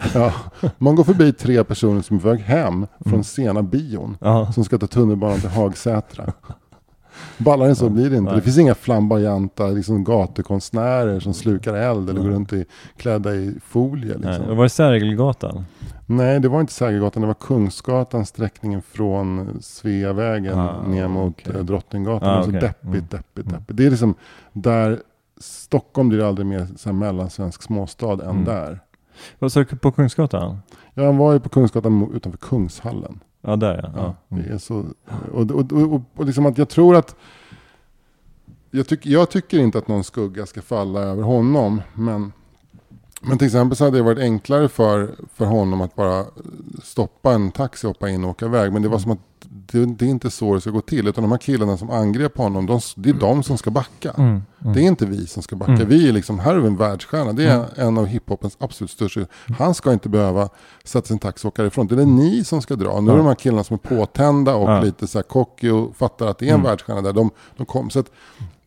Man går förbi 3 personer som är på väg hem från sena bion, som ska ta tunnelbanan till Hagsätra. Ballaren så blir det inte. Det finns inga flamboyanta liksom gatukonstnärer som slukar eld eller går runt klädda i folie. Liksom. Nej, var det Särgelgatan? Nej, det var inte Särgelgatan. Det var Kungsgatan, sträckningen från Sveavägen ner mot Drottninggatan. Ah, okay. Så deppigt. Det är liksom där Stockholm blir aldrig mer så här mellansvensk småstad än där. Vad sa du på Kungsgatan? Ja, han var ju på Kungsgatan utanför Kungshallen. Ja, där ja. Det är så, och liksom att jag tror att jag tycker inte att någon skugga ska falla över honom, men till exempel så hade det varit enklare för honom att bara stoppa en taxi, hoppa in och åka iväg, men det var som att det är inte så det ska gå till, utan de här killarna som angrep honom, det är de som ska backa. Det är inte vi som ska backa. Vi är liksom, här är en världsstjärna. Det är en av hiphopens absolut största. Han ska inte behöva sätta sin taxi och åka ifrån. Det är ni som ska dra. Nu är de här killarna som är påtända och lite så här cocky och fattar att det är en världsstjärna där. De kom. Så att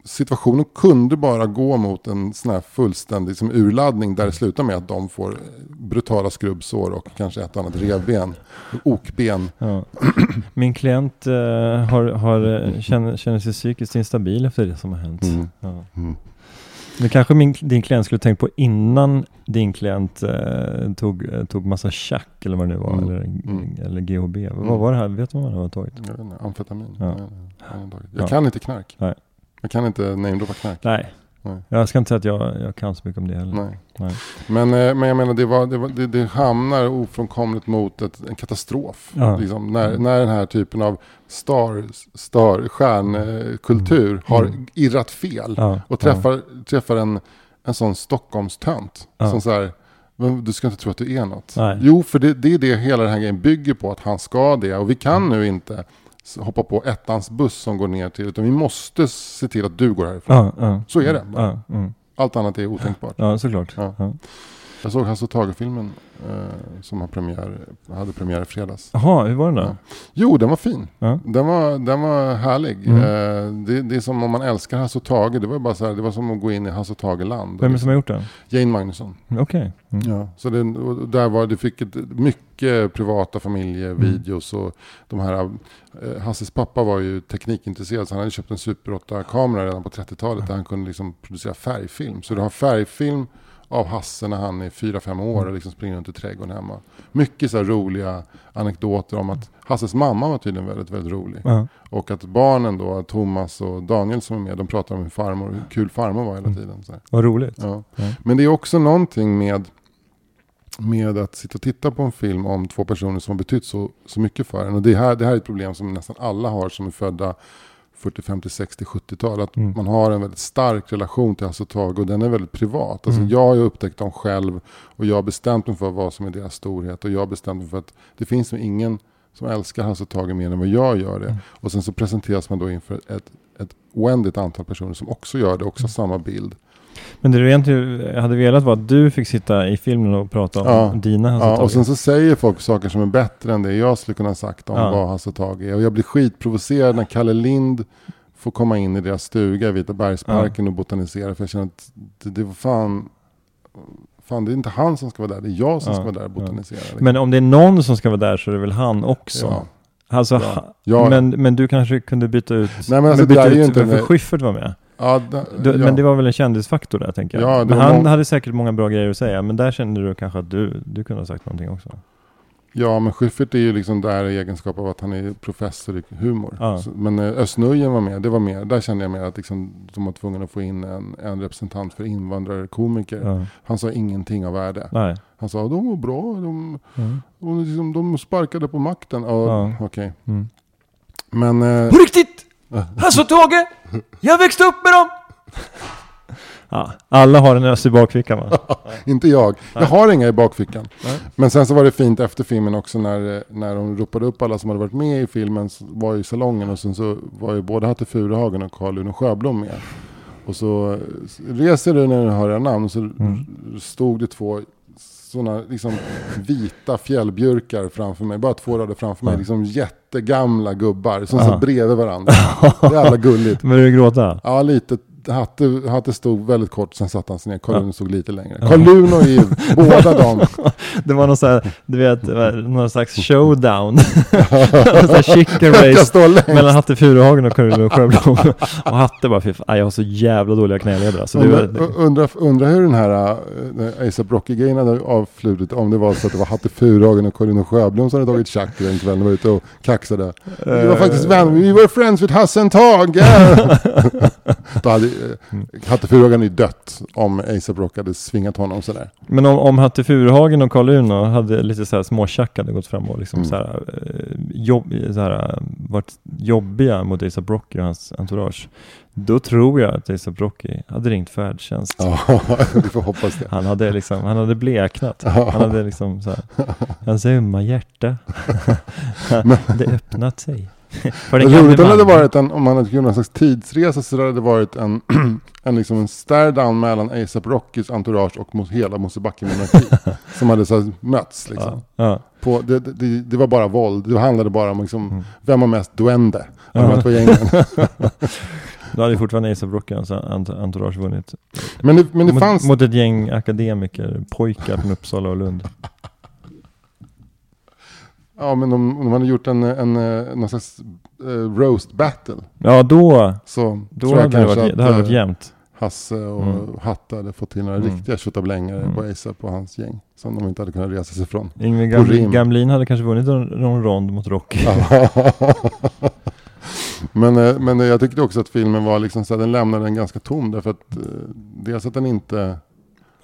situationen kunde bara gå mot en sån här fullständig liksom urladdning, där det slutar med att de får brutala skrubbsår och kanske ett annat revben, okben. Ja. Min klient känner sig psykiskt instabil efter det som har hänt. Men kanske din klient skulle tänka på innan din klient tog massa tjack eller vad det nu var, eller GHB. Vad var det här? Vet du vad man har tagit? Jag vet inte, amfetamin. Ja. Jag kan inte knark. Nej. Jag kan inte namedroppa knark. Nej. Jag ska inte säga att jag kan så mycket om det heller. Nej. Men jag menar, det hamnar ofrånkomligt mot en katastrof. Ja. Liksom, när den här typen av stjärnkultur har irrat fel. Ja. Och träffar en sån Stockholmstönt. Ja. Som så här, men du ska inte tro att du är något. Nej. Jo, för det är det hela den här grejen bygger på, att han ska det. Och vi kan nu inte hoppa på ettans buss som går ner till, utan vi måste se till att du går härifrån. Så är det. Allt annat är otänkbart. Ja, såklart. Ja. Jag såg Hasse och Tage-filmen som hade premiär i fredags. Jaha, hur var den då? Ja. Jo, den var fin. Ja. Den var härlig. Det är som om man älskar Hasse och Tage. Det var bara så här, det var som att gå in i Hasse och Tage-land. Vem är det som har gjort den? Jane Magnusson. Okej. Okay. Ja, så det fick ett mycket privata familjevideos och de här. Hasses pappa var ju teknikintresserad, så han hade köpt en Super 8-kamera redan på 30-talet där han kunde liksom producera färgfilm. Så du har färgfilm av Hasse när han är 4-5 år och liksom springer runt i trädgården hemma. Mycket så här roliga anekdoter om att Hasses mamma var tydligen väldigt, väldigt rolig. Mm. Och att barnen då, Thomas och Daniel som är med, de pratar om hur farmor, hur kul farmor var hela tiden. Så här. Vad roligt. Ja. Mm. Men det är också någonting med att sitta och titta på en film om två personer som har betytt så mycket för en. Och det här är ett problem som nästan alla har som är födda 40, 50, 60, 70-tal. Att man har en väldigt stark relation till Hasse och Tage och den är väldigt privat. Alltså jag har upptäckt dem själv och jag har bestämt mig för vad som är deras storhet och jag har bestämt mig för att det finns ingen som älskar Hasse och Tage mer än vad jag gör det. Och sen så presenteras man då inför ett oändligt antal personer som också gör det, också samma bild. Men det du egentligen hade velat var att du fick sitta i filmen och prata om dina Hasse och Tage. Och sen så säger folk saker som är bättre än det jag skulle kunna ha sagt om vad Hasse och Tage är. Och jag blir skitprovocerad när Kalle Lind får komma in i deras stuga i Vita Bergsparken och botanisera. För jag känner att det var fan, det är inte han som ska vara där, det är jag som ska vara där och botanisera. Liksom. Men om det är någon som ska vara där så är det väl han också? Ja. Alltså, ja. Men du kanske kunde byta ut... Nej, men alltså, byta det är ut, ju inte... För Schyffert var med. Ja, men det var väl en kändisfaktor där, tänker jag. Ja, men han hade säkert många bra grejer att säga. Men där kände du kanske att du kunde ha sagt någonting också. Ja, men Schyffert är ju liksom där i egenskap av att han är professor i humor. Ja. Men Östnöjen var med, det var mer. Där kände jag mer att liksom, de var tvungna att få in en representant för invandrare, komiker. Ja. Han sa ingenting av värde. Nej. Han sa, de var bra, och liksom, de sparkade på makten. Okej. Mm. Men... På riktigt! Hasse och Tage, jag växte upp med dem. Ja, alla har en ös i bakfickan, va? Inte jag. Jag har inga i bakfickan. Nej. Men sen så var det fint efter filmen också när de ropade upp alla som hade varit med i filmen var ju i salongen och sen så var ju både Hattie Furhagen och Carl-Uno Sjöblom med. Och så reser du när du hör era namn och så stod det två sådana liksom vita fjällbjörkar framför mig, bara 2 rader framför mig, liksom jättegamla gubbar som satt bredvid varandra. Jävla gulligt. Men du gråta? Ja, lite. Hatte stod väldigt kort, sen satt han sig ner. Carl-Uno stod lite längre. Carl-Uno är ju båda dem. Det var någon så här, du vet, någon slags showdown. Någon chicken race mellan Hattie Furhagen och Carl-Uno Sjöblom. Och Hatte bara, jag har så jävla dåliga knäleder. Så undra hur den här A$AP Rocky-grejen hade avflutit om det var så att det var Hattie Furhagen och Carl-Uno Sjöblom som hade tagit tjack en kväll och var ute och kaxade. Vi var faktiskt vänner. We were friends with Hasse och Tage. Då hade Hattie Furhagen är dött om A$AP Rocky hade svingat honom sådär. Men om Hattie Furhagen och Carl-Uno hade lite så här småchack hade gått fram och liksom så här varit jobbiga mot A$AP Rocky och hans entourage, då tror jag att A$AP Rocky hade ringt färdtjänst. Ja, vi får hoppas det. Han hade bleknat. Han hade liksom så här hans ömma hjärta. Det öppnat sig. Roligt hade varit om man hade gjort någon slags tidsresa så hade det varit en stare-down mellan A$AP Rockys entourage och hela Mosebacke-monarki som hade så möts liksom. Det var bara våld, det handlade bara om liksom, vem var mest duende av de två gängen. Då hade fortfarande A$AP Rocky entourage vunnit men det fanns... mot ett gäng akademiker, pojkar från Uppsala och Lund. Ja, men de hade gjort någon slags roast battle. Ja, då tror jag hade kanske det hade varit jämnt. Hasse och Hatte hade fått till några riktiga köttablängare på A$AP och hans gäng som de inte hade kunnat resa sig ifrån. Ingrid Gamlin hade kanske vunnit någon rond mot Rocky. Men jag tyckte också att filmen var liksom så att den lämnade den ganska tom därför att dels att den inte...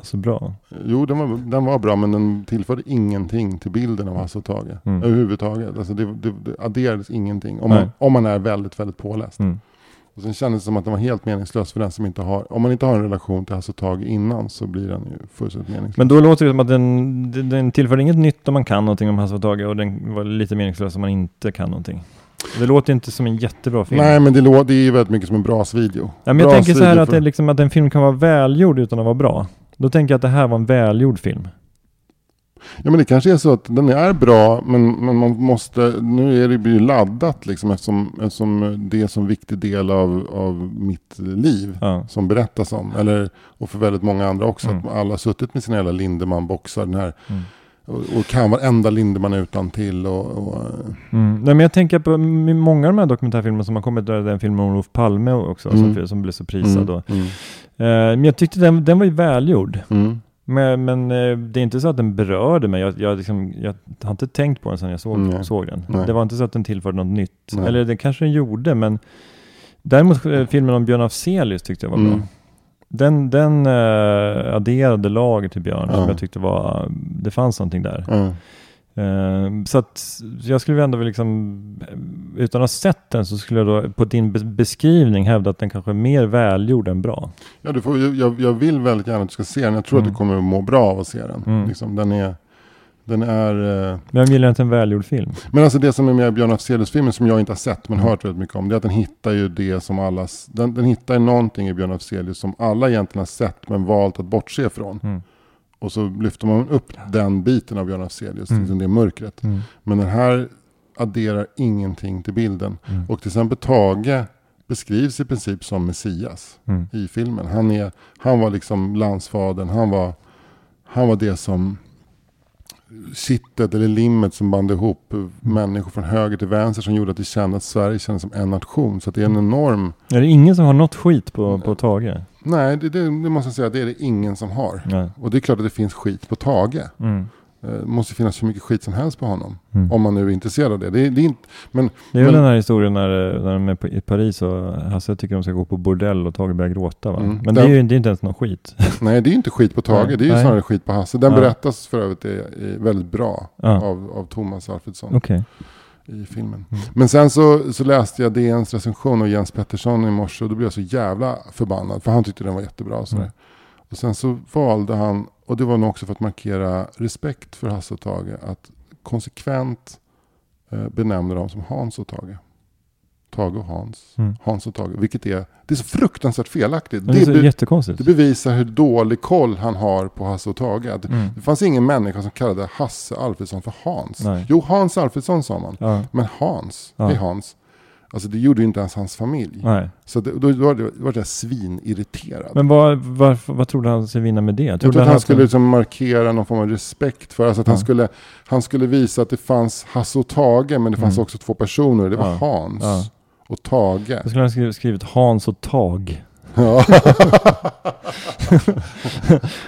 så bra. Jo, den var bra, men den tillförde ingenting till bilden av Hasse och Tage. Överhuvudtaget. Alltså det adderades ingenting. Om man är väldigt, väldigt påläst. Och sen kändes det som att den var helt meningslös för den som inte har... Om man inte har en relation till Hasse och Tage innan så blir den ju fullständigt meningslös. Men då låter det som att den tillför inget nytt om man kan någonting om Hasse och Tage och den var lite meningslös om man inte kan någonting. Det låter inte som en jättebra film. Nej, men det är ju väldigt mycket som en bra video. Ja, men jag tänker så här att, liksom, att en film kan vara välgjord utan att vara bra. Då tänker jag att det här var en välgjord film. Ja, men det kanske är så att den är bra, men man måste... Nu är det ju laddat liksom, eftersom det är en sån viktig del av mitt liv som berättas om. Eller, och för väldigt många andra också. Att alla har suttit med sina hela Lindemann-boxar. Den här... Och kan varenda Lindemann utan till och... Nej, men jag tänker på många av de här dokumentärfilmer som har kommit, där den filmen om Olof Palme också som blev så prisad. Men jag tyckte den var ju välgjord. Men det är inte så att den berörde mig. Jag har inte tänkt på den sedan jag såg den. Nej. Det var inte så att den tillförde något nytt. Nej. Eller det kanske den gjorde, men däremot filmen om Björn Afselius tyckte jag var bra. Den adderade lager till Björn som jag tyckte var... Det fanns någonting där. Så att jag skulle ändå liksom, utan att ha sett den, så skulle jag då på din beskrivning hävda att den kanske är mer välgjord än bra. Ja, jag vill väldigt gärna att du ska se den. Jag tror att du kommer att må bra av att se den. Den är men jag gillar inte en välgjord film. Men alltså det som är med Björn Afzelius-filmen, som jag inte har sett men hört väldigt mycket om, det är att den hittar ju det som alla... Den hittar någonting i Björn Afzelius som alla egentligen har sett men valt att bortse ifrån. Och så lyfter man upp den biten av Björn Afzelius, liksom det mörkret. Men den här adderar ingenting till bilden. Och till exempel Tage beskrivs i princip som Messias i filmen. Han var liksom landsfadern, han var det som kittet eller limmet som band ihop människor från höger till vänster, som gjorde att det kändes att Sverige kändes som en nation. Så att det är en enorm... Är det ingen som har något skit på Tage? Nej, det måste jag säga, det är det ingen som har. Nej. Och det är klart att det finns skit på Tage. Det måste finnas hur mycket skit som helst på honom. Om man nu är intresserad av det. Det är den här historien när de är i Paris och Hasse tycker de ska gå på bordell och Tage börjar gråta. Va? Men det är inte ens någon skit. Nej, det är inte skit på Tage. Det är ju snarare skit på Hasse. Den berättas för övrigt är väldigt bra av Thomas Alfredson. Okay. I filmen. Men sen så läste jag DNs recension och Jens Pettersson i morse, och då blev jag så jävla förbannad, för han tyckte den var jättebra och sådär. Och sen så valde han, och det var nog också för att markera respekt för Hasse och Tage, att konsekvent benämna dem som Hans och Tage. Tage och Hans. Hans och Tage. Vilket det är så fruktansvärt felaktigt. Det är så jättekonstigt. Det bevisar hur dålig koll han har på Hasse och Tage. Det fanns ingen människa som kallade Hasse Alfredson för Hans. Nej. Jo, Hans Alfredson sa man. Ja. Men Hans, det är Hans. Alltså det gjorde ju inte ens hans familj. Nej. Så då var jag svinirriterad. Men vad trodde han sig vinna med det? Jag trodde att han skulle liksom markera någon form av respekt för. Alltså att han skulle visa att det fanns Hasse och Tage, men det fanns också två personer. Det var Hans och Tage. Jag skulle ha skrivit Hans och Tag. Ja.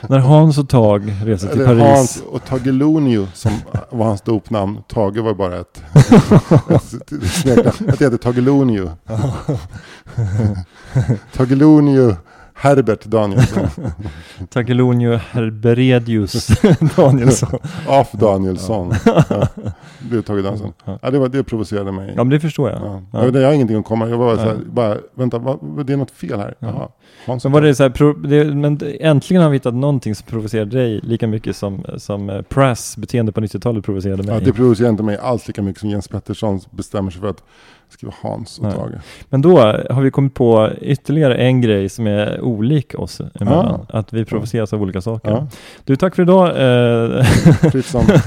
När Hans och Tag reser till Paris. Hans och Tagelonio, som var hans dopnamn. Tage var bara ett snäckna. Att det heter Tagelonio. Tagelonio Herbert Danielsson. Tagelonio Herberedius Danielsson. Af Danielsson. Det är Tage Danielsson. Ja, det provocerade mig. Ja, men det förstår jag. Ja. Jag har ingenting att komma. Jag var bara vänta, det är något fel här. Ja. Men var det så här, men äntligen har vi hittat någonting som provocerar dig lika mycket som press beteende på 90-talet provocerade mig. Ja, det provocerar inte mig alls lika mycket som Jens Pettersson bestämmer sig för att skriva Hans och Tage. Men då har vi kommit på ytterligare en grej som är olik oss emellan. Att vi provoceras av olika saker. Du, tack för idag.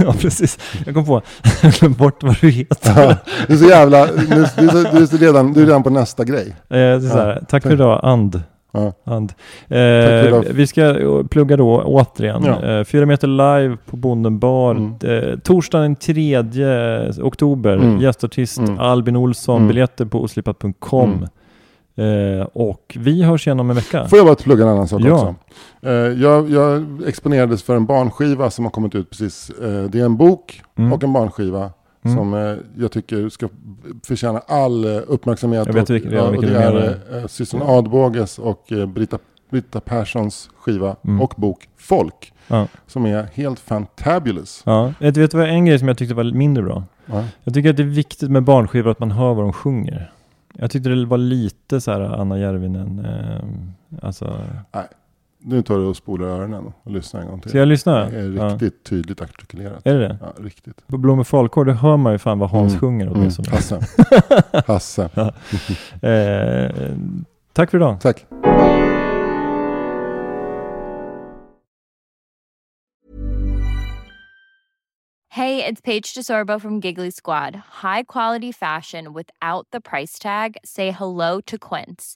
Ja, precis. Jag kom på. Jag glömde bort vad du heter. Du är så jävla... Du är redan på nästa grej. Det är så här. Tack för idag, And. Vi ska plugga då återigen 4meter live på Bonden bar torsdagen den 3 oktober. Gästartist Albin Olsson, biljetter på oslipat.com. Och vi hörs igen om en vecka. Får jag bara plugga en annan sak också? Jag exponerades för en barnskiva som har kommit ut precis. Det är en bok och en barnskiva som jag tycker ska förtjäna all uppmärksamhet. Och det är Sisson Adbåges och Britta Perssons skiva och bok Folk, som är helt fantabulous. Vet du vad, en grej som jag tyckte var mindre bra? Jag tycker att det är viktigt med barnskivor att man hör vad de sjunger. Jag tyckte det var lite så här Anna Järvinen. Nej, nu tar du och spolar öronen och lyssnar en gång till. Så jag lyssnar? Det är riktigt tydligt artikulerat. Är det? Ja, riktigt. På Blommor Falkår, det hör man ju fan vad Hans sjunger. Hasse. Ja. Tack för idag. Tack. Hey, it's Paige DeSorbo from Giggly Squad. High quality fashion without the price tag. Say hello to Quince.